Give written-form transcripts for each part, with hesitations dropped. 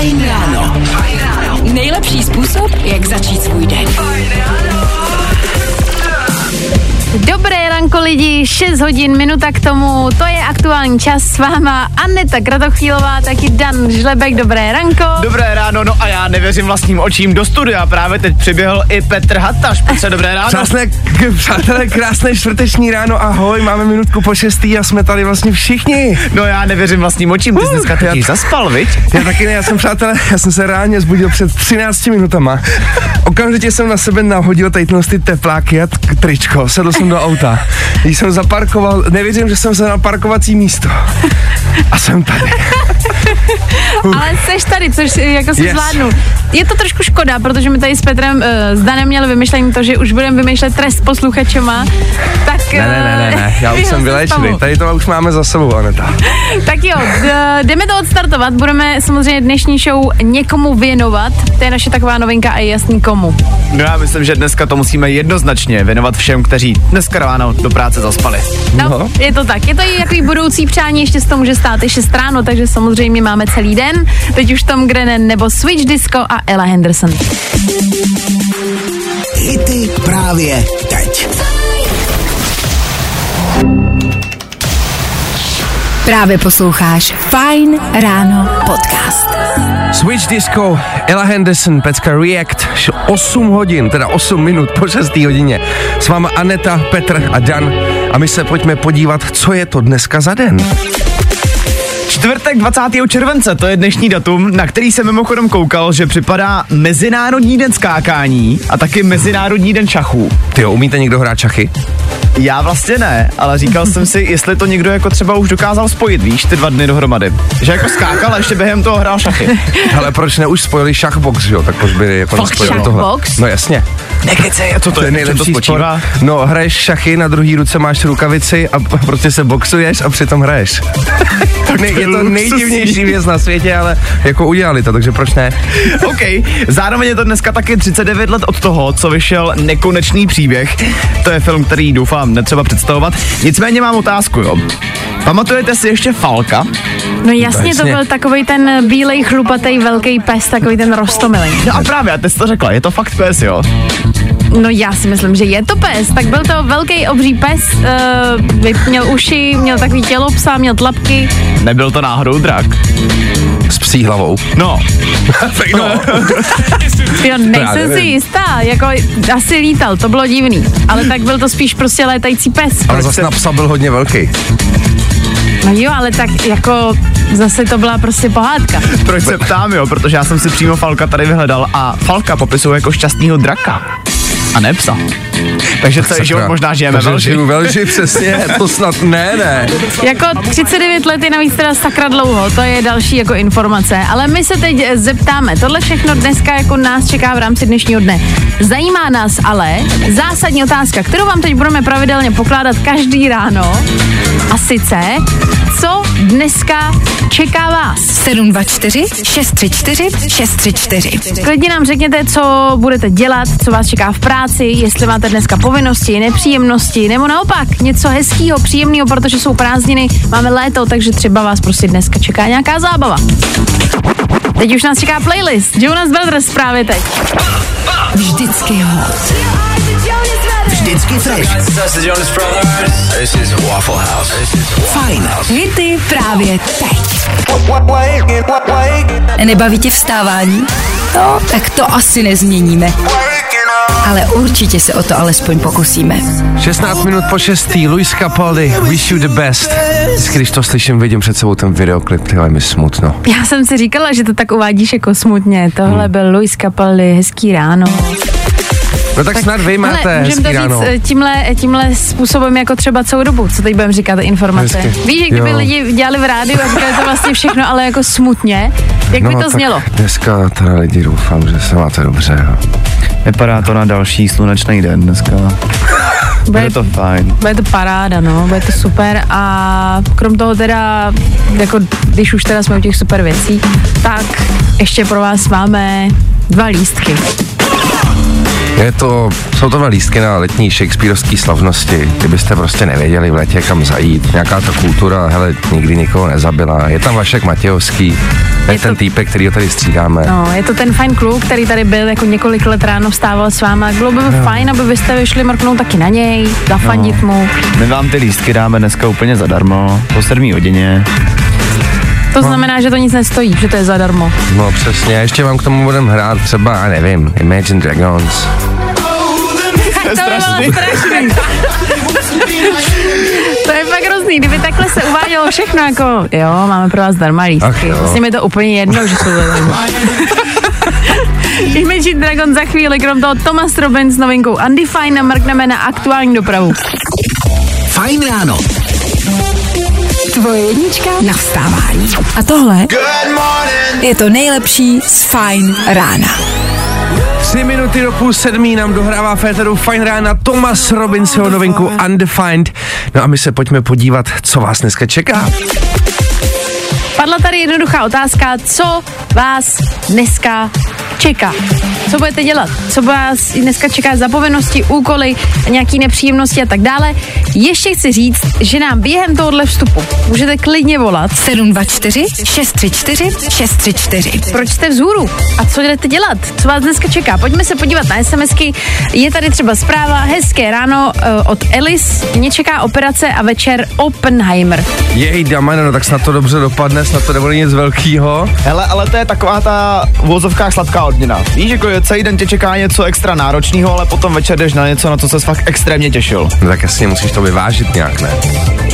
Fajn ráno. Nejlepší způsob, jak začít svůj den. Dobré ranko lidi, 6 hodin, minuta k tomu, to je aktuální čas s váma Aneta Kratochvílová, taky Dan Žlebek, dobré ranko. Dobré ráno, no a já nevěřím vlastním očím, do studia právě teď přiběhl i Petr Hataš, Petře, dobré ráno. Přátelé, krásné čtvrteční ráno, ahoj, máme minutku po 6 a jsme tady vlastně všichni. No já nevěřím vlastním očím, ty jsi dneska taky zaspal, viď? Já taky ne, já jsem se ráně zbudil před 13 minutama, okamžitě jsem na sebe nahodil tady ty tepláky a tričko, sedl jsem do auta, když jsem zaparkoval, nevěřím, že jsem se na parkovací místo a jsem tady. Ale seš tady, což jako si zvládnu. Je to trošku škoda, protože my tady s Petrem s Danem měli vymyšlení to, že už budeme vymýšlet trest posluchačema, tak... Ne, já už jsem vylečený, tady to už máme za sebou, Aneta. Tak jo, jdeme to odstartovat, budeme samozřejmě dnešní show někomu věnovat, to je naše taková novinka a je jasný komu. No já myslím, že dneska to musíme jednoznačně věnovat všem, kteří dneska ráno do práce zaspali. No, je to tak, je to i jaký budoucí přání, ještě s tomu, že stát je 6 ráno, takže samozřejmě máme celý den, teď už Tom Grennan nebo Switch Disco a Ella Henderson. Hity právě teď. Právě posloucháš Fajn ráno podcast. Switch Disco, Ella Henderson, pecka React, 8 hodin, teda 8 minut po 6. hodině. S váma Aneta, Petr a Dan a my se pojďme podívat, co je to dneska za den. Čtvrtek 20. července, to je dnešní datum, na který jsem mimochodem koukal, že připadá Mezinárodní den skákání a taky Mezinárodní den šachů. Tyjo, umíte někdo hrát šachy? Já vlastně ne, ale říkal jsem si, jestli to někdo jako třeba už dokázal spojit, víš, ty 2 dny dohromady. Že jako skákal a ještě během toho hrál šachy. Ale proč ne, už spojili šachbox, jo, tak proč by jako nespojili tohle. Box? No jasně. Nekecej, co to je nejlepší spora? No, hraješ šachy, na druhý ruce máš rukavici a prostě se boxuješ a přitom hraješ. Je to nejdivnější věc na světě, ale jako udělali to, takže proč ne? OK, zároveň je to dneska taky 39 let od toho, co vyšel Nekonečný příběh. To je film, který doufám netřeba představovat. Nicméně mám otázku, jo. Pamatujete si ještě Falka? No jasně, to byl takovej ten bílej, chlupatej, velký pes, takový ten roztomilej. No a právě, ty jsi to řekla, je to fakt pes, jo? No já si myslím, že je to pes. Tak byl to velký obří pes, měl uši, měl takový tělo psa, měl tlapky. Nebyl to náhodou drak? S psí hlavou. No. No. Jo, nejsem si jistá, jako asi lítal, to bylo divný. Ale tak byl to spíš prostě létající pes. Ale zase na psa byl hodně velký. No jo, ale tak jako zase to byla prostě pohádka. Proč se ptám, jo, protože já jsem si přímo Falka tady vyhledal a Falka popisuje jako šťastného draka. A ne psa. Takže celý život možná žijeme ve lži. Velži, přesně, to snad ne. Jako 39 let je navíc teda sakra dlouho, to je další jako informace, ale my se teď zeptáme, tohle všechno dneska jako nás čeká v rámci dnešního dne. Zajímá nás ale zásadní otázka, kterou vám teď budeme pravidelně pokládat každý ráno, a sice, co dneska čeká vás? 724 634 634. Klidně nám řekněte, co budete dělat, co vás čeká v práci, jestli máte dneska povinnosti, nepříjemnosti, nebo naopak něco hezkýho, příjemného, protože jsou prázdniny, máme léto, takže třeba vás prostě dneska čeká nějaká zábava. Teď už nás čeká playlist Jonas Brothers právě teď. Vždycky hot. Vždycky fresh. Fajn. Hity právě teď. Nebaví tě vstávání? No, tak to asi nezměníme. Ale určitě se o to alespoň pokusíme. 16 minut po 6. Lewis Capaldi, Wish You The Best. Když to slyším, vidím před sebou ten videoklip, tyhle mi smutno. Já jsem si říkala, že to tak uvádíš jako smutně. Tohle byl Lewis Capaldi, hezký ráno. No tak snad vy máte hezký to ráno. Říct tímhle způsobem jako třeba celou dobu, co teď budeme říkat, informace. Hezky. Víš, jak kdyby lidi dělali v rádiu a říkali to vlastně všechno, ale jako smutně. Jak by to znělo? Dneska teda lidi, doufám, že se máte dobře. Vypadá to na další slunečný den dneska. Bude to fajn. Bude to paráda, no, bude to super a krom toho teda, jako když už teda jsme u těch super věcí, tak ještě pro vás máme 2 lístky. Jsou to lístky na letní Shakespearovské slavnosti, kdybyste prostě nevěděli v létě kam zajít. Nějaká ta kultura, hele, nikdy nikoho nezabila. Je tam Vašek Matějovský, ten týpek, který ho tady střídáme. No, je to ten fajn kluk, který tady byl jako několik let ráno vstával s váma. Bylo by fajn, aby byste vyšli mrknout taky na něj, zafandit mu. My vám ty lístky dáme dneska úplně zadarmo, po 7 hodině. To znamená, že to nic nestojí, že to je zadarmo. No přesně, a ještě vám k tomu budem hrát třeba, nevím, Imagine Dragons. To je strašný. To je fakt hrozný, kdyby takhle se uvádělo všechno, jako jo, máme pro vás zdarma lístky. Vlastně mi to úplně jedno, že jsou zadarmo. Imagine Dragons za chvíli, krom toho Tomáš Robinson s novinkou Undefined a mrkneme na aktuální dopravu. Fajn ráno. Tvoje jednička na vstávání. A tohle je to nejlepší z Fajn rána. 3 minuty do 6:30 nám dohrává Féteru Fajn rána Tomáš Robinson novinku Undefined. No a my se pojďme podívat, co vás dneska čeká. Padla tady jednoduchá otázka, co vás dneska čeká. Co budete dělat? Co vás dneska čeká za povinnosti, úkoly, nějaké nepříjemnosti a tak dále. Ještě chci říct, že nám během tohohle vstupu můžete klidně volat 724 634 634. Proč jste vzhůru? A co jdete dělat? Co vás dneska čeká? Pojďme se podívat na SMSky. Je tady třeba zpráva hezké ráno od Elis. Mě čeká operace a večer Oppenheimer. Jej, damane, no tak snad to dobře dopadne, snad to nebude nic velkýho. Hele, ale to je taková ta v uvozovkách sladká odměna. Víš, jako celý den tě čeká něco extra náročného, ale potom večer jdeš na něco, na co ses fakt extrémně těšil. No tak jasně, musíš to vyvážit nějak, ne?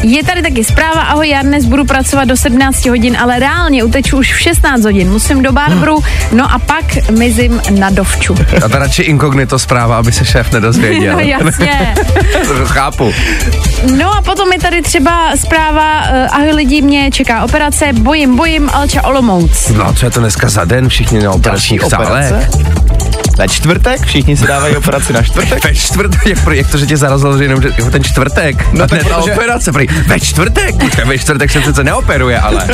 Je tady taky zpráva, ahoj, já dnes budu pracovat do 17 hodin, ale reálně uteču už v 16 hodin, musím do Barberu, no a pak mizím na dovču. A to radši inkognito zpráva, aby se šéf nedozvěděl. No jasně. To chápu. No a potom je tady třeba zpráva, ahoj lidi, mě čeká operace, bojím, Alča Olomouc. No co je to dneska za den, všichni na operačních sálech? Na čtvrtek? Všichni si dávají operaci na čtvrtek? Ve čtvrtek? Jak to, že tě zarazilo, že jenom jako ten čtvrtek? No ne, ta operace, prý. Ve čtvrtek? Ve čtvrtek se přece neoperuje, ale.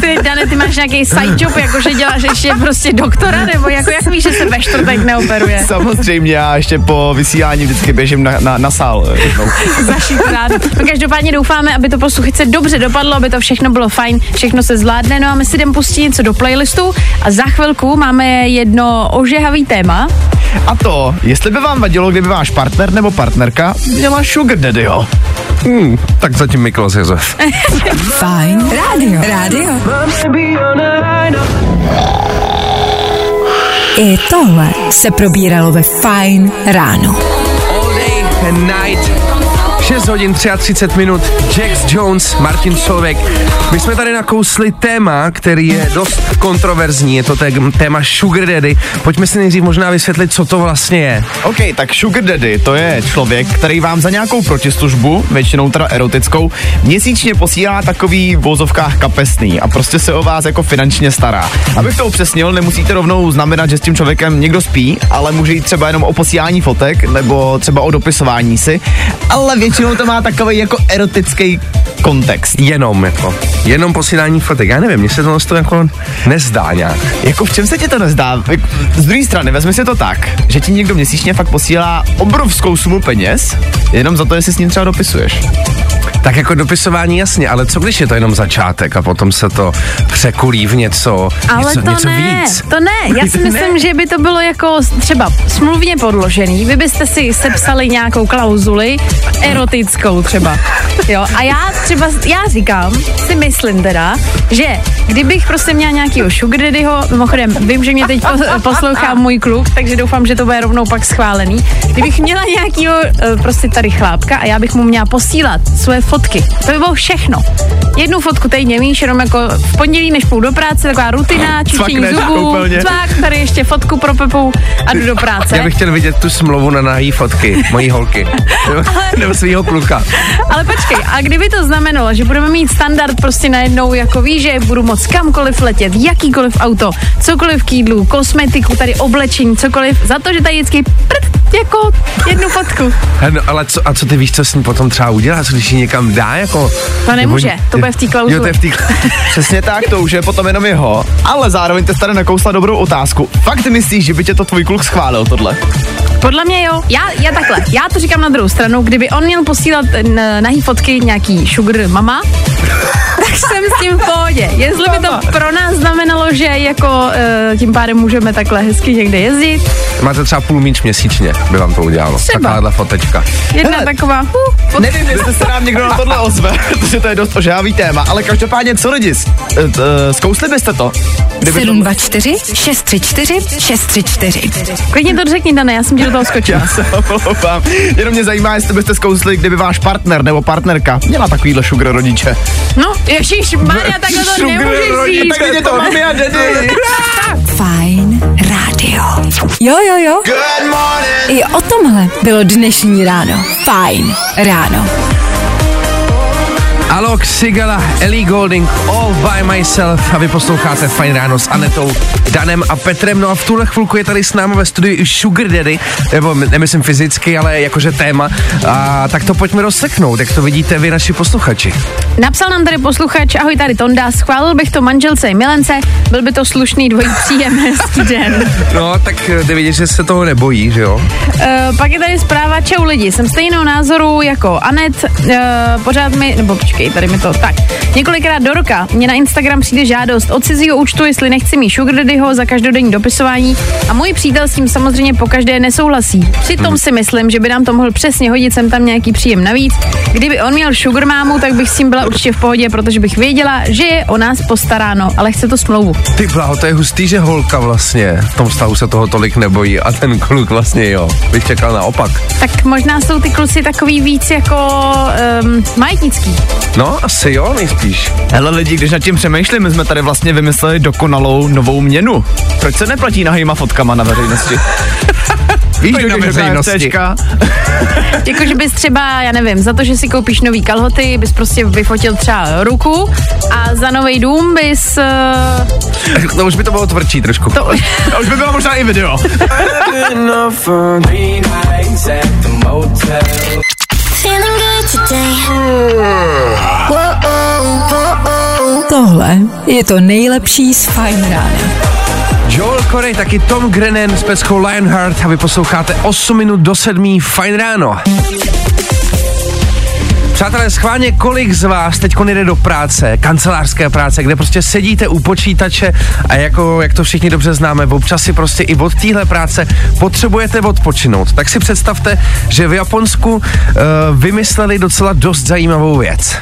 Ty, Dane, ty máš nějaký side job, jakože děláš ještě prostě doktora, nebo jako jak víš, že se ve čtvrtek neoperuje? Samozřejmě, já ještě po vysílání vždycky běžím na sál. Zašíkrát. Každopádně doufáme, aby to posluchačce dobře dopadlo, aby to všechno bylo fajn, všechno se zvládne, no a my si jdem pustit něco do playlistu a za chvilku máme jedno ožehavý téma. A to, jestli by vám vadilo, kdyby váš partner nebo partnerka měla sugar daddyho. Tak zatím Miklos Jezef. Fajn rádio. I tohle se probíralo ve Fajn ráno. All day and night. 6 hodin 33 minut, Jax Jones, Martin Sobek. My jsme tady nakousli téma, který je dost kontroverzní, je to téma sugar daddy. Pojďme si nejdřív možná vysvětlit, co to vlastně je. OK, tak sugar daddy, to je člověk, který vám za nějakou protislužbu, většinou teda erotickou, měsíčně posílá takový v vozovkách kapesný a prostě se o vás jako finančně stará. Abych to upřesnil, nemusíte rovnou znamenat, že s tím člověkem někdo spí, ale může jít třeba jenom o posílání fotek nebo třeba o dopisování si, ale většinou to má takový jako erotický kontext. Jenom posílání fotek. Já nevím, mně se to jako nezdá nějak. Jako v čem se ti to nezdá? Z druhé strany, vezmi si to tak, že ti někdo měsíčně fakt posílá obrovskou sumu peněz, jenom za to, jestli s ním třeba dopisuješ. Tak jako dopisování jasně, ale co když je to jenom začátek a potom se to překulí v něco, ale něco ne, víc? Ale to ne, já si myslím, že by to bylo jako třeba smluvně podložený, vy byste si sepsali nějakou klauzuli erotickou třeba, jo, a já říkám, si myslím teda, že kdybych prostě měla nějakýho sugar daddyho, mimochodem vím, že mě teď poslouchá můj kluk, takže doufám, že to bude rovnou pak schválený, kdybych měla nějakýho prostě tady chlápka a já bych mu měla posílat své fotky. To by bylo všechno. Jednu fotku týdně, víš, jenom jako v pondělí, než půjdu do práce, taková rutina, čištění zubů, cvak, tady ještě fotku pro Pepu a jdu do práce. Já bych chtěl vidět tu smlouvu na nahý fotky, mojí holky, nebo svýho kluka. Ale počkej, a kdyby to znamenalo, že budeme mít standard prostě najednou, jako víš, že budu moc kamkoliv letět, jakýkoliv auto, cokoliv k jídlu, kosmetiku, tady oblečení, cokoliv, za to, že tady vždycky prd, jako jednu fotku. No, ale co ty víš, co s ní potom třeba udělá, co když ji někam dá, jako? To nemůže, to bude v té klauzuli. Jo, to je v té Přesně tak, to už je potom jenom jeho. Ale zároveň jste tady nakousla dobrou otázku. Fakt myslíš, že by tě to tvůj kluk schválil tohle? Podle mě jo. Já takhle, já to říkám na druhou stranu, kdyby on měl posílat nahý fotky nějaký sugar mama, tak jsem s tím v pohodě. Jestli by to pro nás znamenalo, že jako tím pádem můžeme takhle hezky někde jezdit. Máte třeba půl míč měsíčně, by vám to udělalo. Takováhle fotečka. Jedna taková. Nevím, jestli se nám někdo na tohle ozve, protože to je dost ožávý téma, ale každopádně co lidi, zkousli byste to? 724 634 634. Klidně to řekni, Dana, já jsem ti do toho skočila. Já se omlouvám. Jenom mě zajímá, jestli byste zkousli, kdyby váš partner nebo partnerka měla takovýhle sugar rodiče. No, ježišmarja, takhle to nemůžeš říct. Tak jde to mami a dedy. Fajn Radio. Jo. Good morning. I o tomhle bylo dnešní ráno. Fajn ráno. Alok, Sigala, Ellie Goulding, All by Myself a vy posloucháte Fajn ráno s Anetou, Danem a Petrem. No a v tuhle chvilku je tady s námi ve studiu Sugar Daddy, nebo nemyslím fyzicky, ale jakože téma. A tak to pojďme rozseknout, jak to vidíte vy, naši posluchači. Napsal nám tady posluchač, ahoj, tady Tonda, schválil bych to manželce i milence, byl by to slušný dvojí příjem, hezký den. No, tak ty vidíš, že se toho nebojí, že jo? Pak je tady zpráva, čau lidi, jsem stejného názoru jako Anet, pořád mi, nebo tady mi to tak. Několikrát do roka mě na Instagram přijde žádost od cizího účtu, jestli nechci mít sugar daddyho za každodenní dopisování a můj přítel s tím samozřejmě pokaždé nesouhlasí. Přitom si myslím, že by nám to mohl přesně hodit sem tam nějaký příjem navíc. Kdyby on měl sugar mámu, tak bych s tím byla určitě v pohodě, protože bych věděla, že je o nás postaráno, ale chce to smlouvu. Ty blaho, to je hustý, že holka vlastně v tom stavu se toho tolik nebojí a ten kluk vlastně jo. Bych čekal naopak. Tak možná jsou ty kluci takový víc jako majetnický. No, asi jo, nejspíš. Hele lidi, když nad tím přemýšlím, my jsme tady vlastně vymysleli dokonalou novou měnu. Proč se neplatí nahýma fotkama na veřejnosti? Víš, do veřejnosti. Jako, že bys třeba, já nevím, za to, že si koupíš nový kalhoty, bys prostě vyfotil třeba ruku a za nový dům bys... No už by to bylo tvrdší trošku. To už by bylo možná i video. Tohle je to nejlepší z Fajn rána. Joel Corey, taky Tom Grennan s peckou Lionheart a vy posloucháte 8 minut do 7 Fajn ráno. Přátelé, schválně, kolik z vás teďkon jde do práce, kancelářské práce, kde prostě sedíte u počítače a jako, jak to všichni dobře známe, občas si prostě i od téhle práce potřebujete odpočinout. Tak si představte, že v Japonsku vymysleli docela dost zajímavou věc.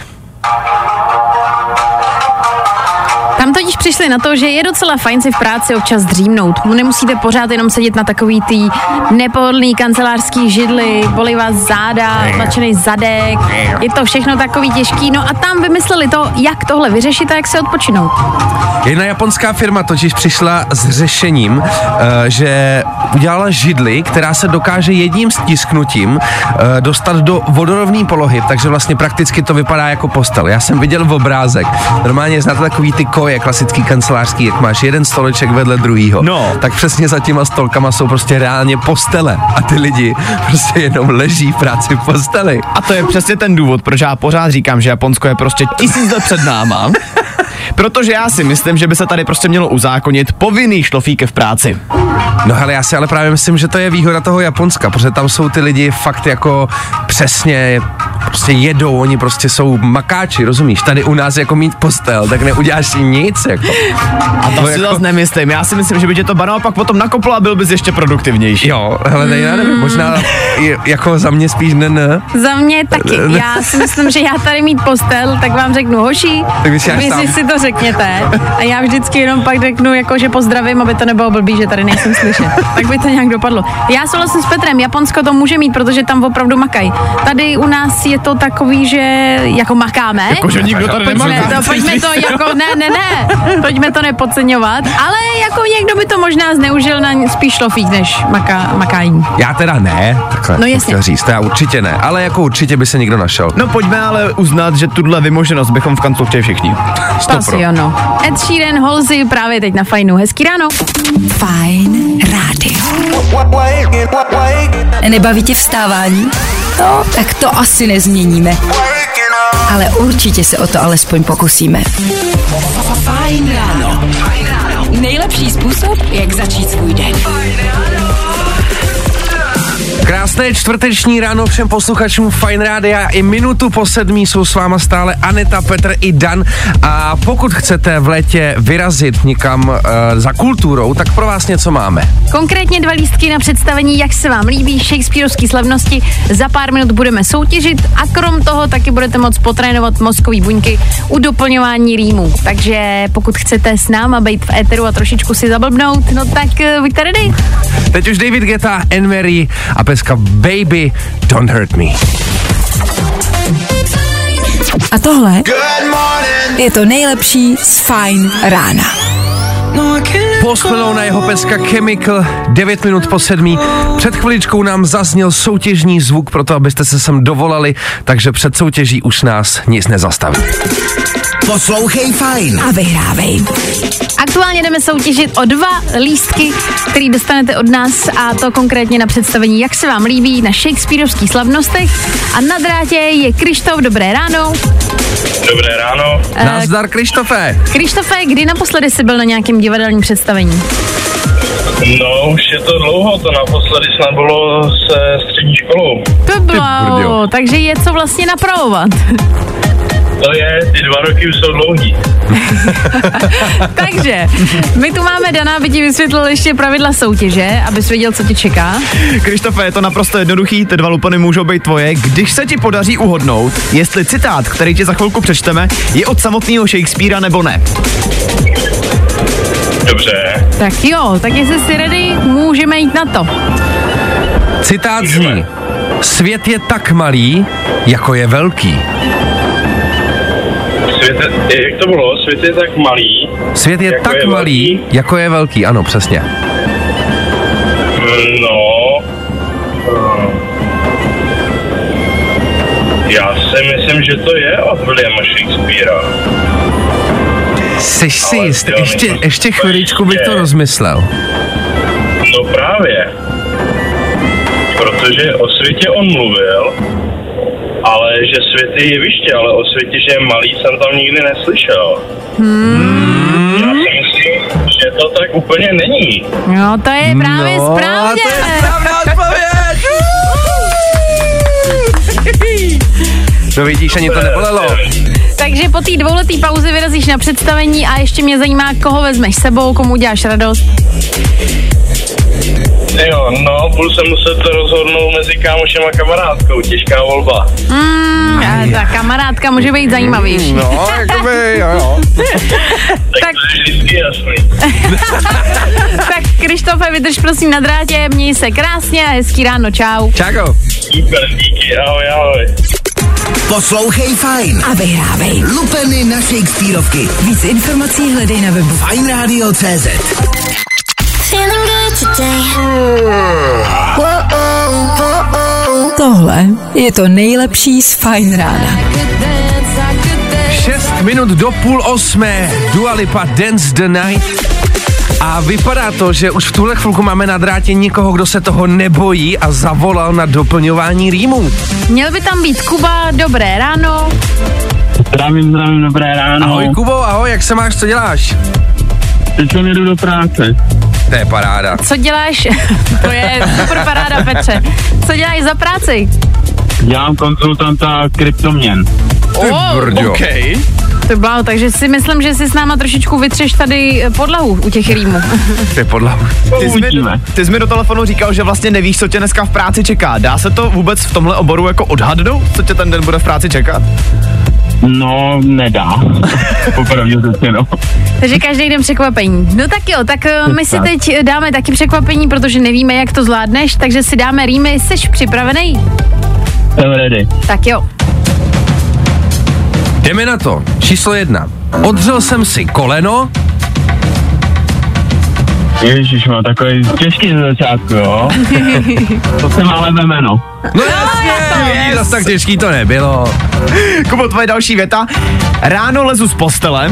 Tam totiž přišli na to, že je docela fajn si v práci občas dřímnout. Nemusíte pořád jenom sedět na takový tý nepohodlný kancelářský židli, bolí vás záda, tlačený zadek, je to všechno takový těžký. No a tam vymysleli to, jak tohle vyřešit a jak se odpočinout. Jedna japonská firma totiž přišla s řešením, že udělala židli, která se dokáže jedním stisknutím dostat do vodorovné polohy, takže vlastně prakticky to vypadá jako postel. Já jsem viděl v obrázek. Normálně znáte takový ty je klasický kancelářský, jak máš jeden stoleček vedle druhýho, tak přesně za těma stolkama jsou prostě reálně postele a ty lidi prostě jenom leží v práci v posteli. A to je přesně ten důvod, proč já pořád říkám, že Japonsko je prostě 1000 let před náma. Protože já si myslím, že by se tady prostě mělo uzákonit povinný šlofík v práci. No hele, já si ale právě myslím, že to je výhoda toho Japonska, protože tam jsou ty lidi fakt jako přesně prostě jedou, oni prostě jsou makáči, rozumíš? Tady u nás jako mít postel, tak neuděláš nic jako. A to si jako... zase nemyslím, já si myslím, že by tě to banal pak potom nakoplo a byl bys ještě produktivnější. Jo, hele, já nevím, možná jako za mě spíš ne. Za mě taky, já si myslím, že já tady mít postel, tak vám řeknu hoši, vy si to řekněte a já vždycky jenom pak řeknu jako, že pozdravím, aby to nebylo blbý, že tady nejsem slyšet. Tak by to nějak dopadlo. Já souhlasím s Petrem, Japonsko to může mít, protože tam opravdu makají. Tady u nás je to takový, že jako makáme. Jako, že nikdo tady pojďme to nepodceňovat, ale jako někdo by to možná zneužil na spíš šlofík, než makání. Já teda ne, takhle no jasně. Říct, to já určitě ne, ale jako určitě by se někdo našel. No pojďme ale uznat, že tuhle vymoženost bychom v kanclu chtěli všichni. 100%. Jo no. Ed Sheeran, Halsey, právě teď na Fajnu. Hezký ráno. Fajn rádio. Nebaví tě vstávání? No, tak to asi nezměníme. Ale určitě se o to alespoň pokusíme. Fajn ráno. Nejlepší způsob, jak začít svůj den. Krásné čtvrteční ráno všem posluchačům Fajn rádia. I minutu po 7 jsou s váma stále Aneta, Petr i Dan. A pokud chcete v létě vyrazit někam za kulturou, tak pro vás něco máme. Konkrétně 2 lístky na představení, jak se vám líbí, Shakespearovské slavnosti. Za pár minut budeme soutěžit a krom toho taky budete moct potrénovat mozkový buňky u doplňování rýmů. Takže pokud chcete s náma být v éteru a trošičku si zablbnout, no tak buďte ready. Teď už David Guetta, Anne-Marie a Peska Baby, Don't Hurt Me. A tohle je to nejlepší z Fajn rána. Poschvilou na jeho peska Chemical, 9 minut po 7. Před chviličkou nám zazněl soutěžní zvuk, proto abyste se sem dovolali, takže před soutěží už nás nic nezastaví. Poslouchej Fajn a vyhrávej. Aktuálně jdeme soutěžit o 2 lístky, který dostanete od nás, a to konkrétně na představení Jak se vám líbí na Shakespearovských slavnostech. A na drátě je Krištof, dobré ráno. Dobré ráno. Nazdar, Krištofe. Krištofe, kdy naposledy jsi byl na nějakém divadelním představení? No, už je to dlouho, to naposledy snad bylo se střední školou. To bylo, takže je co vlastně napravovat. To je, ty 2 roky už jsou dlouhý. Takže, my tu máme Dana, aby ti vysvětlil ještě pravidla soutěže, abys věděl, co tě čeká. Krištofe, je to naprosto jednoduchý, ty 2 lupany můžou být tvoje, když se ti podaří uhodnout, jestli citát, který ti za chvilku přečteme, je od samotného Shakespearea nebo ne. Dobře. Tak jo, tak jestli jsi ready, můžeme jít na to. Citát zní: svět je tak malý, jako je velký. Jak to bylo? Svět je tak malý. Svět je tak malý, jako je velký. Ano, přesně. No. Já si myslím, že to je od Williama Shakespearea. Jsi si jist? Ještě chviličku bych to rozmyslel. No právě. Protože o světě on mluvil, ale že svět je jeviště, ale o světě, že je malý, jsem tam nikdy neslyšel. Já si myslím, že to tak úplně není. No, to je právě správně. To je správná odpověď. To vidíš, ani to nebolelo. Takže po té 2leté pauze vyrazíš na představení a ještě mě zajímá, koho vezmeš s sebou, komu děláš radost. Jo, no, budu se muset rozhodnout mezi kámošem a kamarádkou, těžká volba. Ta kamarádka může být zajímavější. No, jakoby, jo. Tak to je vždycky jasný. Tak, Krištofe, vydrž prosím na drátě, měj se krásně a hezký ráno, čau. Čáko. Super, díky, ahoj, ahoj. Poslouchej Fajn a vyhrávej lupeny na Shakespearovky. Víc informací hledej na webu fajnradio.cz. Tohle je to nejlepší z Fajn rána. 6 minut do půl 8. Dua Lipa, Dance the Night. A vypadá to, že už v tuhle chvilku máme na drátě někoho, kdo se toho nebojí a zavolal na doplňování rýmů. Měl by tam být Kuba, dobré ráno. Zdravím, dobré ráno. Ahoj Kubo, ahoj, jak se máš, co děláš? Teď jsem jedu do práce. To je paráda. Co děláš? To je super paráda, Petře. Co děláš za práci? Dělám konzultanta kryptoměn. Okej. To bylo, takže si myslím, že si s náma trošičku vytřeš tady podlahu u těch rýmů. Ty podlahu. Ty jsi mi do telefonu říkal, že vlastně nevíš, co tě dneska v práci čeká. Dá se to vůbec v tomhle oboru jako odhadnout, co tě ten den bude v práci čekat? No, nedá. Opravdu řečeno. Takže každý den překvapení. No tak jo, tak my si teď dáme taky překvapení, protože nevíme, jak to zvládneš, takže si dáme rýmy. Jsi připravený? Jsem ready. Tak jo. Jdeme na to. Číslo 1. Odřel jsem si koleno. Ježíš, má takový těžký ze začátku, jo? To jsem ale jméno. No jasně, zase tak těžký to nebylo. Kubo, tvoje další věta. Ráno lezu z postele.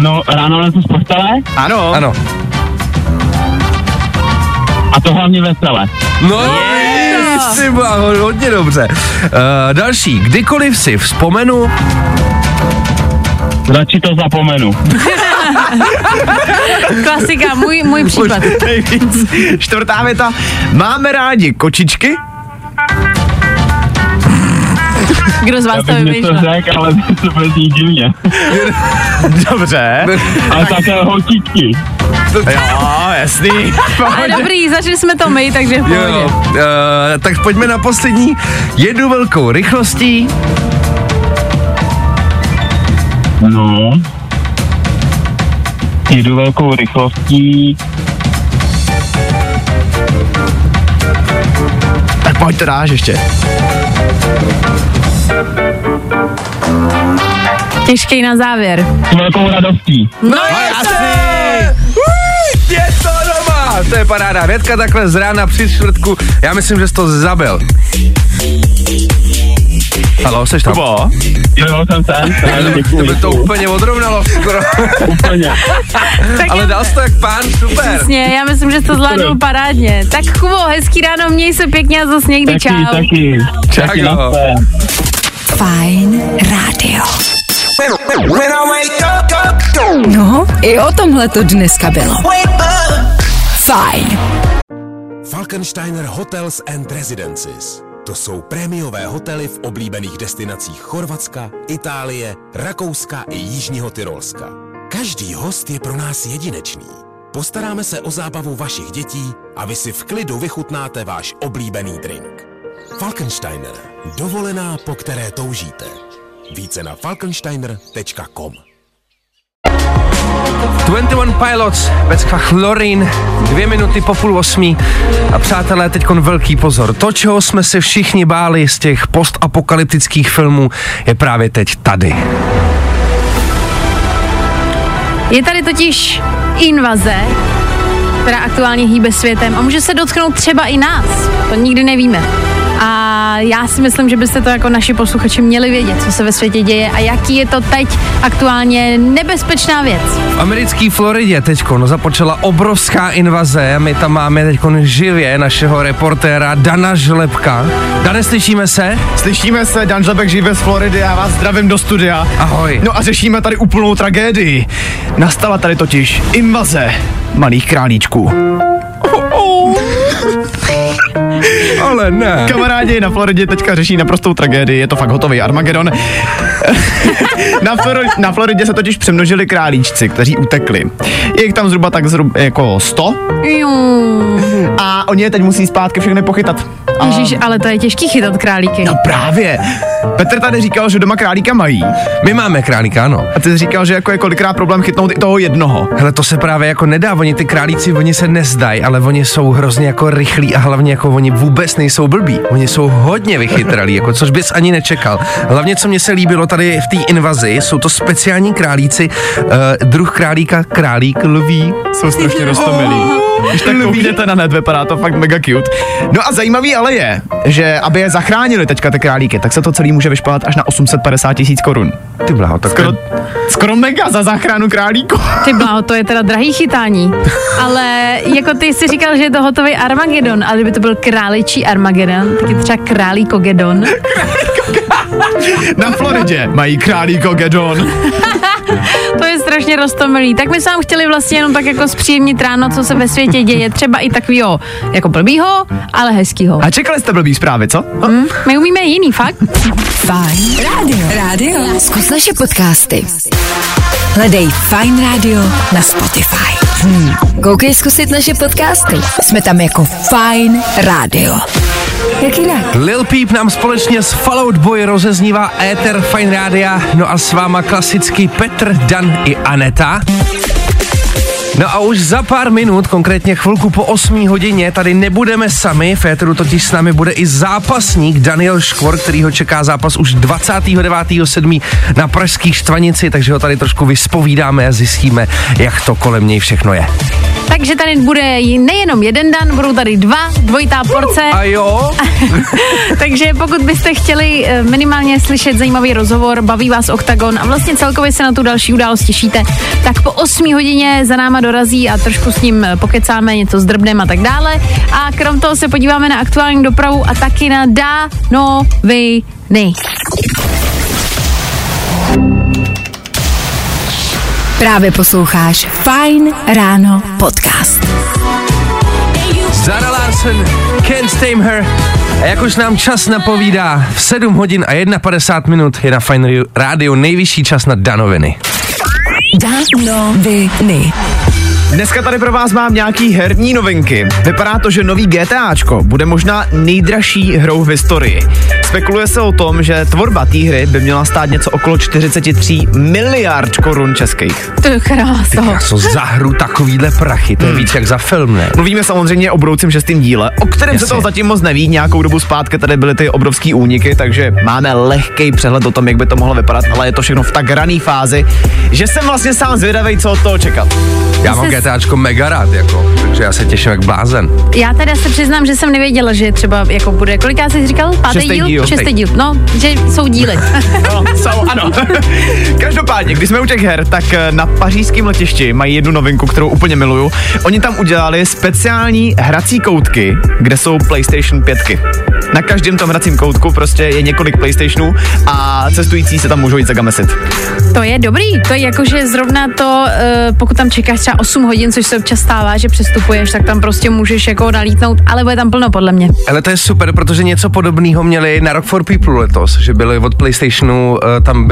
No. Ráno lezu z postele? Ano. Ano. A to hlavně veselé. No, jsi byla hodně dobře. Další, kdykoliv si vzpomenu. Radši to zapomenu. Klasika, můj případ. Čtvrtá věta. Máme rádi kočičky? Kdo z vás to vymýšlel? Já bych něco řek, ale to bude zní divně. Dobře. Ale také holčičky. Jo, jasný. Ale dobrý, začali jsme to my, takže v pohodě. Jo, tak pojďme na poslední. Jedu velkou rychlostí. No. Jedu velkou rychlostí. Tak pojď to dáš ještě. Těžkej na závěr. S velkou radostí. No jasný! Je to doma! To je paráda. Větka takhle z rána při čtvrtku. Já myslím, že jsi to zabil. Haló, seš tam? Kubo? Jo, jsem. Děkuji. To by to úplně odrovnalo skoro. Úplně. Ale dal jsi to jak pán, super. Přesně, já myslím, že to zvládnul parádně. Tak Kubo, hezký ráno, měj se pěkně a zas někdy taky, čau. Taky. Čau. Fajn rádio. No, i o tomhle to dneska bylo. Fajn. Falkensteiner Hotels and Residences. To jsou prémiové hotely v oblíbených destinacích Chorvatska, Itálie, Rakouska i Jižního Tyrolska. Každý host je pro nás jedinečný. Postaráme se o zábavu vašich dětí a vy si v klidu vychutnáte váš oblíbený drink. Falkensteiner. Dovolená, po které toužíte. Více na falkensteiner.com. 21 Pilots, pecka Chlorin, 7:02. A přátelé, teďkon velký pozor. To, čeho jsme se všichni báli z těch postapokalyptických filmů, je právě teď tady. Je tady totiž invaze, která aktuálně hýbe světem a může se dotknout třeba i nás. To nikdy nevíme. A já si myslím, že byste to jako naši posluchači měli vědět, co se ve světě děje a jaký je to teď aktuálně nebezpečná věc. V americký Floridě teďko započala obrovská invaze a my tam máme teďko živě našeho reportéra Dana Žlebka. Dane, slyšíme se? Slyšíme se, Dan Žlebek živě z Floridy, já vás zdravím do studia. Ahoj. No a řešíme tady úplnou tragédii. Nastala tady totiž invaze malých králíčků. Ale ne. Kamarádi na Floridě teďka řeší naprostou tragédii, je to fakt hotový Armagedon. Na Floridě se totiž přemnožili králíčci, kteří utekli. Je jich tam zhruba 100. A oni je teď musí zpátky všechny pochytat. Ježíš, ale to je těžký chytat králíky. No právě. Petr tady říkal, že doma králíka mají. My máme králíka, ano. A ty jsi říkal, že jako je kolikrát problém chytnout i toho jednoho. Hele, to se právě jako nedá, oni ty králíci, oni se nezdají, ale oni jsou hrozně jako rychlí a hlavně jako oni vůbec nejsou blbí. Oni jsou hodně vychytralí, jako což bys ani nečekal. Hlavně co mě se líbilo tady v té invazi, jsou to speciální králíci, druh králíka, králík lví. Jsou strašně roztomilí. Když tak koukněte na net, vypadá to fakt mega cute. No a zajímavý ale je, že aby je zachránili teďka ty králíky, tak se to celý může vyšpalat až na 850 000 korun. Ty bláho, tak skoro mega za záchranu králíku. Ty bláho, to je teda drahý chytání. Ale jako ty jsi říkal, že je to hotový Armagedon, ale kdyby to byl králičí Armagedon, tak je třeba králíkogedon. Na Floridě mají králíkogedon. To je strašně roztomilý. Tak my jsme vám chtěli vlastně jenom tak jako zpříjemnit ráno, co se ve světě děje. Třeba i takovýho jako blbýho, ale hezkýho. A čekali jste blbý zprávy, co? My umíme jiný, fakt. Fajn rádio. Zkus naše podcasty. Hledej Fajn rádio na Spotify. Koukej zkusit naše podcasty. Jsme tam jako Fajn rádio. Jak jinak? Lil Peep nám společně s Fallout Boy rozeznívá éter Fajn rádia. No a s váma klasický Petr, Dan i Aneta. No a už za pár minut, konkrétně chvilku po 8:00, tady nebudeme sami, v éteru totiž s námi bude i zápasník Daniel Škvor, který ho čeká zápas už 29.7. na Pražské Štvanici, takže ho tady trošku vyspovídáme a zjistíme, jak to kolem něj všechno je. Takže tady bude nejenom jeden Dan, budou tady dva, dvojitá porce. A jo. Takže pokud byste chtěli minimálně slyšet zajímavý rozhovor, baví vás Octagon a vlastně celkově se na tu další událost těšíte, tak po 8 hodině za náma dorazí a trošku s ním pokecáme, něco zdrbneme a tak dále. A krom toho se podíváme na aktuální dopravu a taky na Danoviny. Právě posloucháš Fajn ráno podcast. Zara Larson, Can't Tame Her. A jak už nám čas napovídá, v 7 hodin a 51 minut je na Fajn rádiu nejvyšší čas na Danoviny. Danoviny. Dneska tady pro vás mám nějaký herní novinky. Vypadá to, že nový GTAčko bude možná nejdražší hrou v historii. Spekuluje se o tom, že tvorba té hry by měla stát něco okolo 43 miliard korun českých. To je kráso. Ty kráso, za hru takovýhle prachy, to je víc jak za film, ne? Mluvíme samozřejmě o budoucím 6. díle, o kterém se toho zatím moc neví, nějakou dobu zpátky tady byly ty obrovský úniky, takže máme lehký přehled o tom, jak by to mohlo vypadat, ale je to všechno v tak raný fázi, že jsem vlastně sám zvědavej, co od toho čekat. Já mám GTAčko mega rád, jako, takže já se těším jak blázen. Já teda se přiznám, že jsem nevěděla, že třeba jako bude, koliká jsi říkal? Šestý díl, no, že jsou díly. No, jsou, ano. Každopádně, když jsme u těch her, tak na pařížském letišti mají jednu novinku, kterou úplně miluju. Oni tam udělali speciální hrací koutky, kde jsou PlayStation 5. Na každém tom hracím koutku prostě je několik PlayStationů a cestující se tam můžou jít zagamesit. To je dobrý, to je jakože zrovna to, pokud tam čekáš třeba 8 hodin, což se občas stává, že přestupuješ, tak tam prostě můžeš jako nalítnout, ale bude tam plno podle mě. Ale to je super, protože něco podobného měli na Rock for People letos, že byli od PlayStationu, tam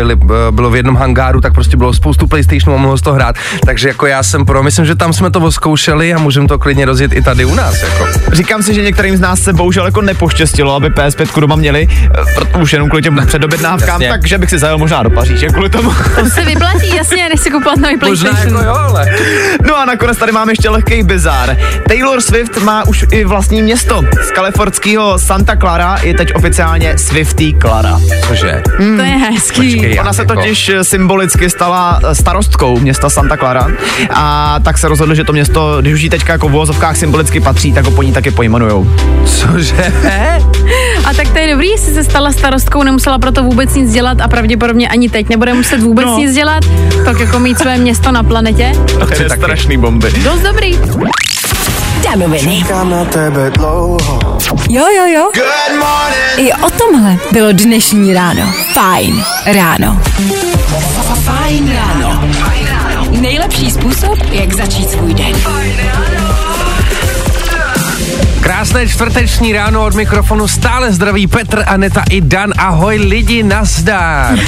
bylo v jednom hangáru, tak prostě bylo spoustu PlayStationů a mohlo z toho hrát, takže jako já jsem myslím, že tam jsme to zkoušeli a můžeme to klidně rozjet i tady u nás. Jako. Říkám si, že některým z nás se bohužel jako nepoštěstilo, aby PS5 doma měli, už jenom kvůli těm předobědnávkám, takže bych si zajel možná do Paříže kvůli tomu. To se vyplatí, jasně, než si kupovat nový PlayStation. Možná jako jo, ale. No a nakonec tady máme ještě lehkej bizár. Taylor Swift má už i vlastní město. Z kalifornského Santa Clara je teď oficiálně Swifty Clara. Cože? To je hezký. Počkej, ona se totiž symbolicky stala starostkou města Santa Clara a tak se rozhodli, že to město, když už jí teďka jako v uvozovkách symbolicky patří, tak ho po ní taky pojmenujou. Cože? A tak to je dobrý, jestli se stala starostkou, nemusela proto vůbec nic dělat a pravděpodobně ani teď nebude muset vůbec nic dělat, tak jako mít své město na planetě. To je strašný bomby. Dost dobrý. Danoviny. Jo. Good morning. I o tomhle bylo dnešní ráno. Fajn ráno. Fajn ráno. Nejlepší způsob, jak začít svůj den. Fajn ráno. Krásné čtvrteční ráno, od mikrofonu stále zdraví Petr, Aneta i Dan. Ahoj lidi, nazdar.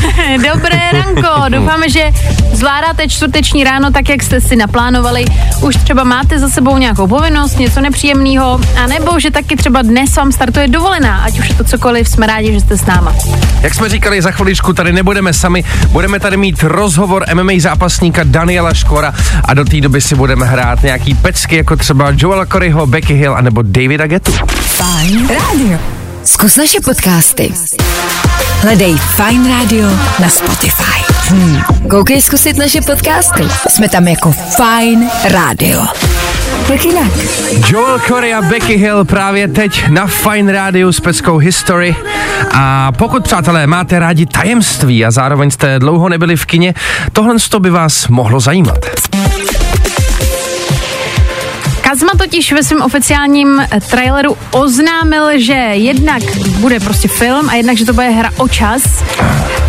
Dobré ranko, doufáme, že zvládáte čtvrteční ráno tak, jak jste si naplánovali. Už třeba máte za sebou nějakou povinnost, něco nepříjemného, anebo že taky třeba dnes vám startuje dovolená, ať už je to cokoliv, jsme rádi, že jste s náma. Jak jsme říkali, za chviličku tady nebudeme sami, budeme tady mít rozhovor MMA zápasníka Daniela Škvora a do té doby si budeme hrát nějaký pecky, jako třeba Joela Coreyho, Becky Hill, anebo Davida Guettu. Fajn rádio. Zkus naše podcasty. Hledej Fajn rádio na Spotify. Koukej zkusit naše podcasty. Jsme tam jako Fajn rádio. Tak jinak. Joel Corey a Becky Hill právě teď na Fine Radio s peckou History. A pokud, přátelé, máte rádi tajemství a zároveň jste dlouho nebyli v kině, tohle by vás mohlo zajímat. Kazma totiž ve svém oficiálním traileru oznámil, že jednak bude prostě film a jednak, že to bude hra o čas,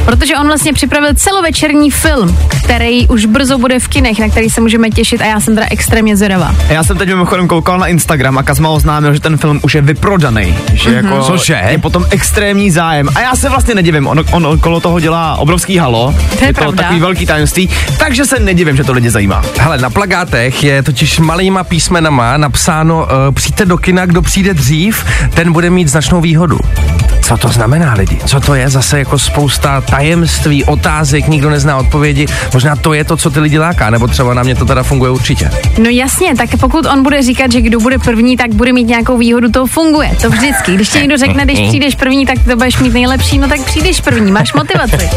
protože on vlastně připravil celovečerní film, který už brzo bude v kinech, na který se můžeme těšit a já jsem teda extrémně zvědavá. Já jsem teď mimochodem koukal na Instagram a Kazma oznámil, že ten film už je vyprodaný, že jako cože? Je potom extrémní zájem a já se vlastně nedivím, on okolo toho dělá obrovský halo, to je takový velký tajemství, takže se nedivím, že to lidi zajímá. Hele, na plakátech je totiž malýma písmena má napsáno, přijďte do kina, kdo přijde dřív, ten bude mít značnou výhodu. Co to znamená, lidi? Co to je? Zase jako spousta tajemství, otázek, nikdo nezná odpovědi. Možná to je to, co ty lidi láká, nebo třeba na mě to teda funguje určitě. No jasně, tak pokud on bude říkat, že kdo bude první, tak bude mít nějakou výhodu, to funguje. To vždycky. Když ti někdo řekne, když přijdeš první, tak to budeš mít nejlepší, no tak přijdeš první, máš motivaci.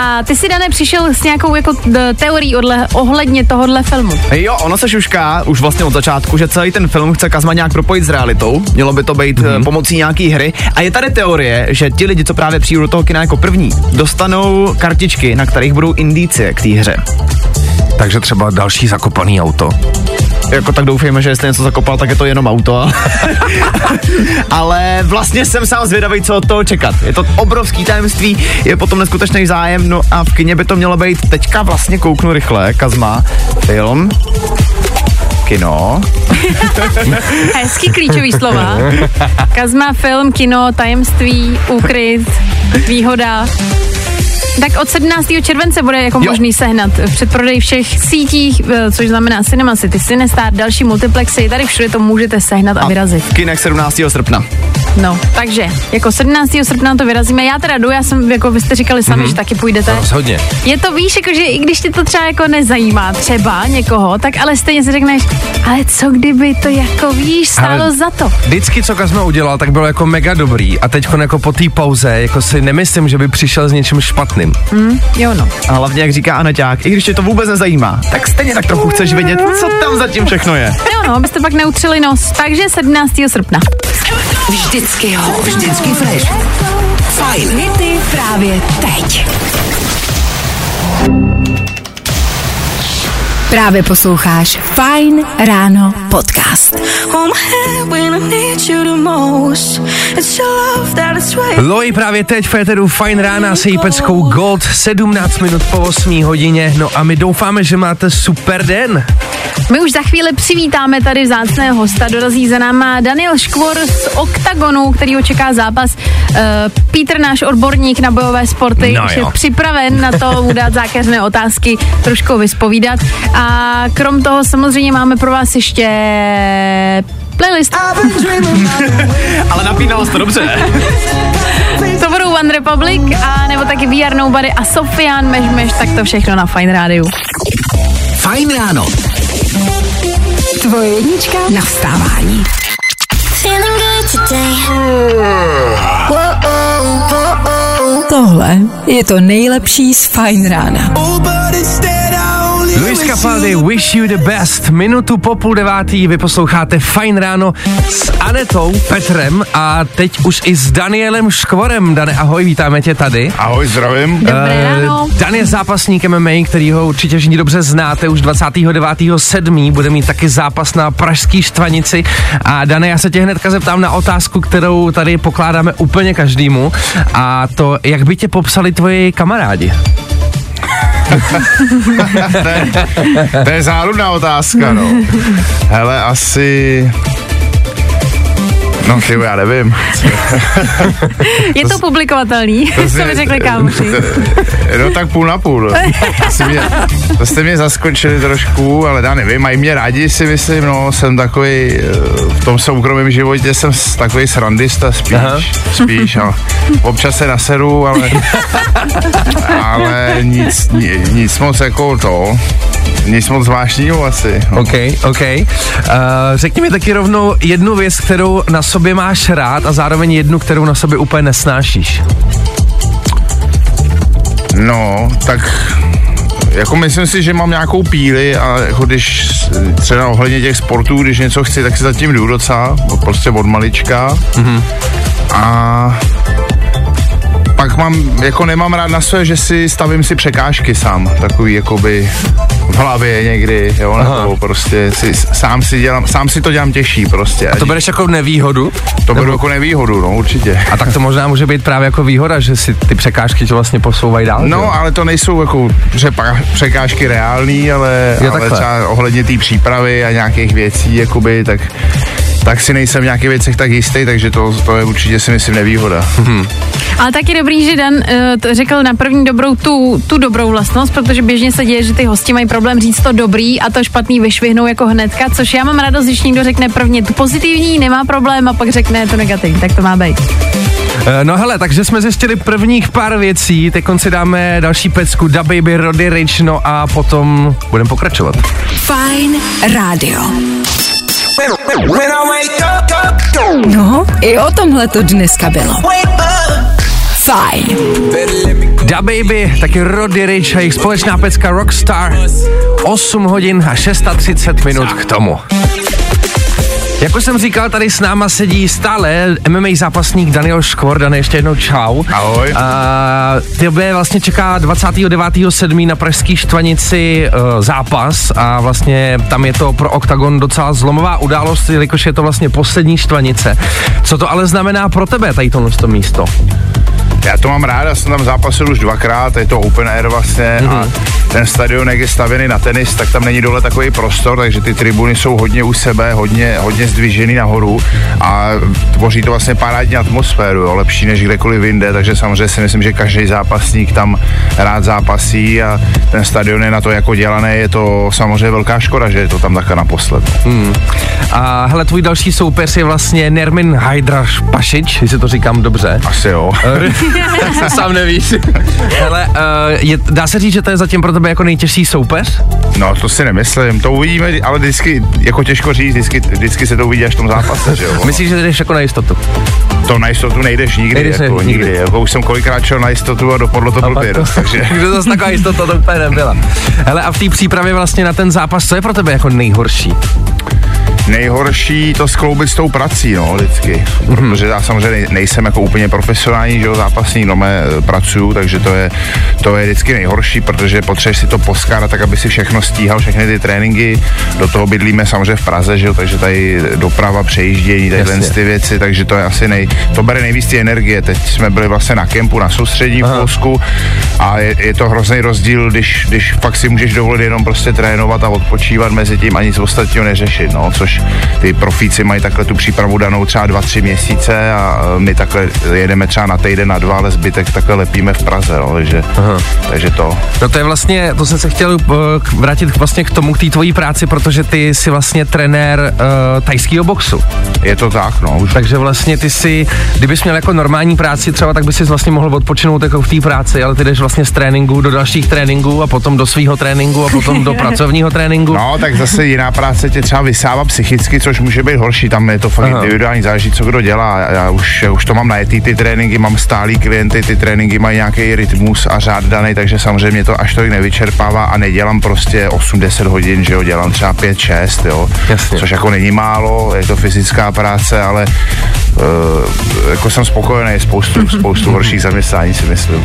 A ty si, Dane, přišel s nějakou jako teorií ohledně tohohle filmu. Jo, ono se šušká už vlastně od začátku, že celý ten film chce Kazma nějak propojit s realitou. Mělo by to být pomocí nějaký hry. A je tady teorie, že ti lidi, co právě přijdou do toho kina jako první, dostanou kartičky, na kterých budou indicie k té hře. Takže třeba další zakopaný auto. Jako tak doufejme, že jestli něco zakopal, tak je to jenom auto. Ale vlastně jsem sám zvědavý, co od toho čekat. Je to obrovský tajemství, je potom neskutečný zájem, no a v kině by to mělo být. Teďka vlastně kouknu rychle, Kazma, film, kino. Hezký klíčový slova. Kazma, film, kino, tajemství, úkryt, výhoda. Tak od 17. července bude jako možný sehnat v předprodeji všech sítích, což znamená Cinema City, Cinestar, další multiplexy, tady všude to můžete sehnat a vyrazit. V kinech 17. srpna. No, takže jako 17. srpna to vyrazíme. Já teda jdu, já jsem, jako vy jste říkali sami, že taky půjdete. Rozhodně. Je to, víš, jako, že i když tě to třeba jako nezajímá, třeba někoho, tak ale stejně si řekneš, ale co kdyby to jako, víš, stálo ale za to. Vždycky, co Kazma udělal, tak bylo jako mega dobrý a teď jako po té pauze, jako si nemyslím, že by přišel s něčím špatným. Jo no. A hlavně, jak říká Aneťák, i když tě to vůbec nezajímá, tak stejně tak trochu chceš vědět, co tam zatím všechno je. Jo no, abyste pak neutřeli nos. Takže 17. srpna. Vždycky ho, vždycky fresh. Fajn hity právě teď. Právě posloucháš Fajn ráno podcast. Loi právě teď v éteru Fajn rána se peckou Gold, 17 minut po 8 hodině. No a my doufáme, že máte super den. My už za chvíli přivítáme tady vzácné hosta. Dorazí za náma Daniel Škvor z Octagonu, který ho čeká zápas. Petr, náš odborník na bojové sporty, už je připraven na to udat zákeřné otázky, trošku vyspovídat. A krom toho samozřejmě máme pro vás ještě playlist. Ale napínalo se to dobře. To budou One Republic a nebo taky VR Nobody a Sofian Mešmeš, tak to všechno na Fajn rádiu. Fajn ráno. Tvoje jednička na vstávání. Tohle je to nejlepší z Fajn rána. Lewis Capaldi, Wish You The Best. Minutu po 8:30 vy posloucháte Fajn ráno s Anetou, Petrem a teď už i s Danielem Škvorem. Dane, ahoj, vítáme tě tady. Ahoj, zdravím. Dobré ráno. Dan je zápasník MMA, který ho určitě všichni dobře znáte. Už 29.7. bude mít taky zápas na Pražské Štvanici. A Dane, já se tě hnedka zeptám na otázku, kterou tady pokládáme úplně každému. A to, jak by tě popsali tvoji kamarádi? To je záludná otázka, no. Hele, asi... No, tyvo, já nevím. Je to publikovatelný, co mi řekli kámoši. No tak půl na půl. To jste mě zaskočili trošku, ale já nevím, mají mě rádi, si myslím, no, jsem takový, v tom soukromém životě jsem takový srandista spíš, ale občas se naseru, ale nic moc jako to, nic moc zvláštního asi. No. OK. Řekni mi taky rovnou jednu věc, kterou na sobě máš rád a zároveň jednu, kterou na sobě úplně nesnášíš. No, tak jako myslím si, že mám nějakou píli a jako když třeba ohledně těch sportů, když něco chci, tak si zatím jdu docela, prostě od malička. A pak mám, jako nemám rád na své, že si stavím si překážky sám, takový jakoby v hlavě někdy, jo, nebo prostě sám si to dělám těžší prostě. A to bereš jako nevýhodu? To beru jako nevýhodu, no, určitě. A tak to možná může být právě jako výhoda, že si ty překážky to vlastně posouvají dál. No, jo? Ale to nejsou jako překážky reální, ale třeba ohledně té přípravy a nějakých věcí, jakoby, tak si nejsem v nějakých věcech tak jistý, takže to je určitě si myslím nevýhoda. Ale taky dobrý, že Dan řekl na první dobrou tu dobrou vlastnost, protože běžně se děje, že ty hosti mají problém říct to dobrý a to špatný vyšvihnou jako hnedka, což já mám radost, když někdo řekne prvně tu pozitivní, nemá problém a pak řekne to negativní, tak to má být. No hele, takže jsme zjistili prvních pár věcí, teď konci dáme další pecku Da Baby, Roddy Ricch, no a potom budeme pokračovat. Fajn Radio. No, i o tomhle to dneska bylo. Fajn. Da Baby, taky Roddy Ricch a jejich společná pecka Rockstar. 8 hodin a 6:30 minut k tomu. Jako jsem říkal, tady s náma sedí stále MMA zápasník Daniel Škvor. Dane, ještě jednou čau. Ahoj. Tebe vlastně čeká 29.7. na Pražské štvanici zápas a vlastně tam je to pro Octagon docela zlomová událost, jelikož je to vlastně poslední štvanice. Co to ale znamená pro tebe, tady to místo? Já to mám rád, já jsem tam zápasil už dvakrát, je to open air vlastně a ten stadion, jak je stavěný na tenis, tak tam není dole takový prostor, takže ty tribuny jsou hodně u sebe, hodně zdvižený nahoru a tvoří to vlastně parádní atmosféru, jo, lepší než kdekoliv jinde, takže samozřejmě si myslím, že každý zápasník tam rád zápasí a ten stadion je na to jako dělané, je to samozřejmě velká škoda, že je to tam takhle naposled. A hele, tvůj další soupeř je vlastně Nermin Hajdraš Pašič, jestli to říkám dobře. Asi jo. Sám nevíš. Hele, dá se říct, že to je zatím pro tebe jako nejtěžší soupeř? No, to si nemyslím, to uvidíme, ale vždycky, jako těžko říct, vždycky se to uvidí až v tom zápase, že jo? Myslíš, že jdeš jako na jistotu? To na jistotu nejdeš nikdy. Jako už jsem kolikrát šel na jistotu a dopadlo to blbě, takže... Kdo zase taková jistota to úplně nebyla. Hele, a v té přípravě vlastně na ten zápas, co je pro tebe jako nejhorší? Nejhorší to skloubit s tou prací, no, vždycky. Protože já samozřejmě nejsem jako úplně profesionální, že jo, zápasník, no, pracuju, takže to je vždycky nejhorší, protože potřebuješ si to poskádat tak, aby si všechno stíhal, všechny ty tréninky, do toho bydlíme samozřejmě v Praze, že jo, takže tady doprava, přejíždění, tady ty věci, takže to je asi to bere nejvíc ty energie. Teď jsme byli vlastně na kempu, na soustředění v Polsku a je to hrozný rozdíl, když fakt si můžeš dovolit jenom prostě trénovat a odpočívat mezi tím a nic ostatního neřešit, no, což ty profíci mají takhle tu přípravu danou třeba 2-3 měsíce a my takhle jedeme třeba na týden, na dva, ale zbytek takhle lepíme v Praze, no, takže to. No to je vlastně, to jsem se chtěl vrátit vlastně k tomu, k té tvojí práci, protože ty jsi vlastně trenér thajského boxu. Je to tak, no. Už. Takže vlastně ty si, kdybys měl jako normální práci třeba, tak bys si vlastně mohl odpočinout jako v té práci, ale ty jdeš vlastně z tréninku do dalších tréninků a potom do svýho tréninku a potom do pracovního tréninku. No, tak zase jiná práce tě třeba vysává psychicky, což může být horší, tam je to fakt individuální, záleží, co kdo dělá. Já už to mám najetý, ty tréninky, mám stálý klienty, ty tréninky mají nějaký rytmus a řád daný, takže samozřejmě to až tolik nevyčerpává a nedělám prostě 8-10 hodin, že jo, dělám třeba 5-6, jo. Jasně. Což jako není málo, je to fyzická práce, ale jako jsem spokojený, spoustu horších zaměstnání si myslím.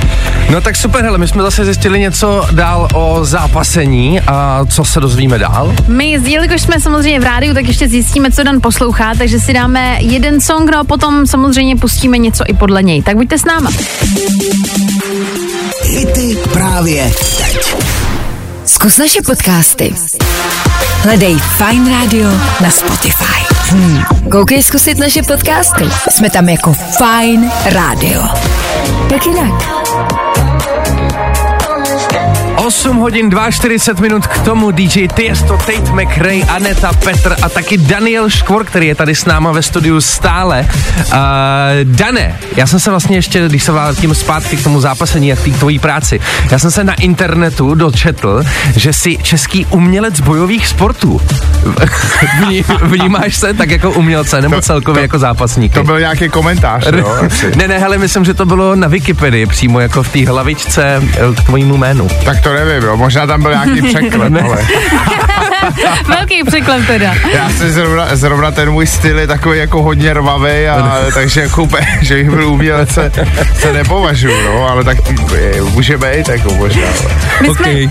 No tak super, hele, my jsme zase zjistili něco dál o zápasení a co se dozvíme dál? My, jelikož jsme samozřejmě v rádiu, tak ještě zjistíme, co Dan poslouchá, takže si dáme jeden song, no a potom samozřejmě pustíme něco i podle něj. Tak buďte s náma. Hity právě teď. Zkus naše podcasty. Hledej Fajn Radio na Spotify. Koukej zkusit naše podcasty. Jsme tam jako Fajn Radio. Tak jinak. 8 hodin 2:40 minut k tomu DJ Tiesto, Tate McRae, Aneta, Petr a taky Daniel Škvor, který je tady s náma ve studiu stále. Dane, já jsem se vlastně ještě, když se vrátím zpátky k tomu zápasení a k té tvojí práci, já jsem se na internetu dočetl, že jsi český umělec bojových sportů. Vnímáš se tak jako umělce nebo celkově jako zápasník? To byl nějaký komentář, jo? Ne, hele, myslím, že to bylo na Wikipedii přímo jako v té hlavičce k tvojímu jménu. Tak to nevím, jo. Možná tam byl nějaký překlep, ale... Velký překlep teda. Já jsem zrovna ten můj styl je takový jako hodně rvavý, a takže jako úplně, že bych byl umělec, se nepovažuji, no, ale tak může být jako možná.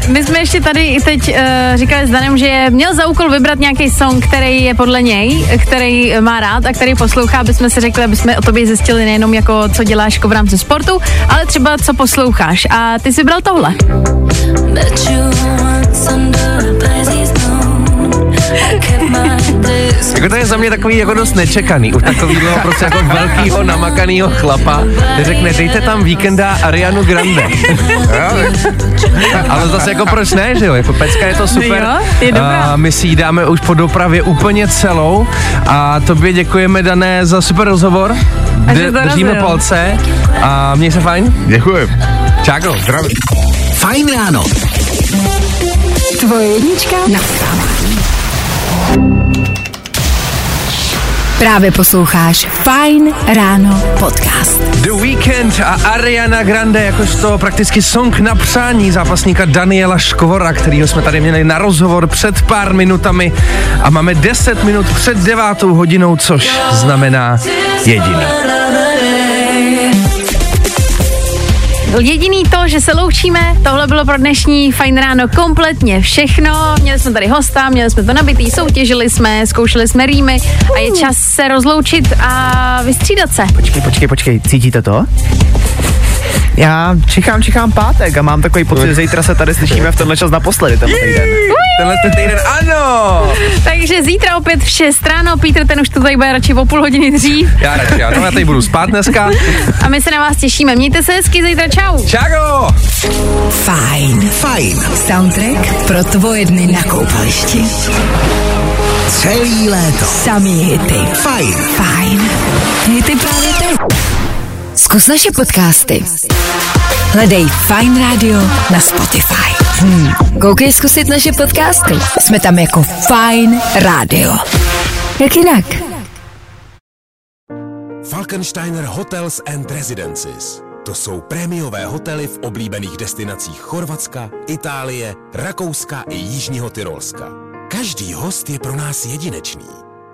My jsme ještě tady i teď říkali s Danem, že měl za úkol vybrat nějaký song, který je podle něj, který má rád a který poslouchá, aby jsme si řekli, aby jsme o tobě zjistili nejenom jako co děláš jako v rámci sportu, ale třeba co posloucháš. A ty jsi vybral tohle. That you want under a blazing moon. Jako to je za mě takový jako dost nečekaný, už takovýho prostě jako velkýho namakanýho chlapa, neřekne, dejte tam víkenda Arianu Grande. Ale zase jako proč ne, že jo, jako pecka je to super. Jo, je dobrá. A my si ji dáme už po dopravě úplně celou a tobě děkujeme, Dané, za super rozhovor. Držíme palce a měj se fajn. Děkuji. Čáko. Zdraví. Fajn ráno. Tvoje jednička na vstávání. Právě posloucháš Fajn ráno podcast. The Weeknd a Ariana Grande jakožto prakticky song na přání zápasníka Daniela Škvora, kterýho jsme tady měli na rozhovor před pár minutami a máme 10 minut před 9 hodinou, což znamená Jediný to, že se loučíme, tohle bylo pro dnešní Fajn ráno kompletně všechno. Měli jsme tady hosta, měli jsme to nabitý, soutěžili jsme, zkoušeli jsme rýmy a je čas se rozloučit a vystřídat se. Počkej, cítíte to? Já čekám pátek a mám takový pocit, že zítra se tady slyšíme v tenhle čas naposledy, tenhle týden, ano! Takže zítra opět v 6 ráno, Petr ten už tu tady bude radši o půl hodiny dřív. Já tady budu spát dneska. A my se na vás těšíme, mějte se hezky, zítra čau. Čau! Fajn. Soundtrack pro tvoje dny na koupališti. Celý léto. Samý hity. Fajn. Hity právě teď. Zkus naše podcasty. Hledej Fajn Radio na Spotify. Koukej zkusit naše podcasty. Jsme tam jako Fajn Radio. Jak jinak? Falkensteiner Hotels and Residences. To jsou prémiové hotely v oblíbených destinacích Chorvatska, Itálie, Rakouska i Jižního Tyrolska. Každý host je pro nás jedinečný.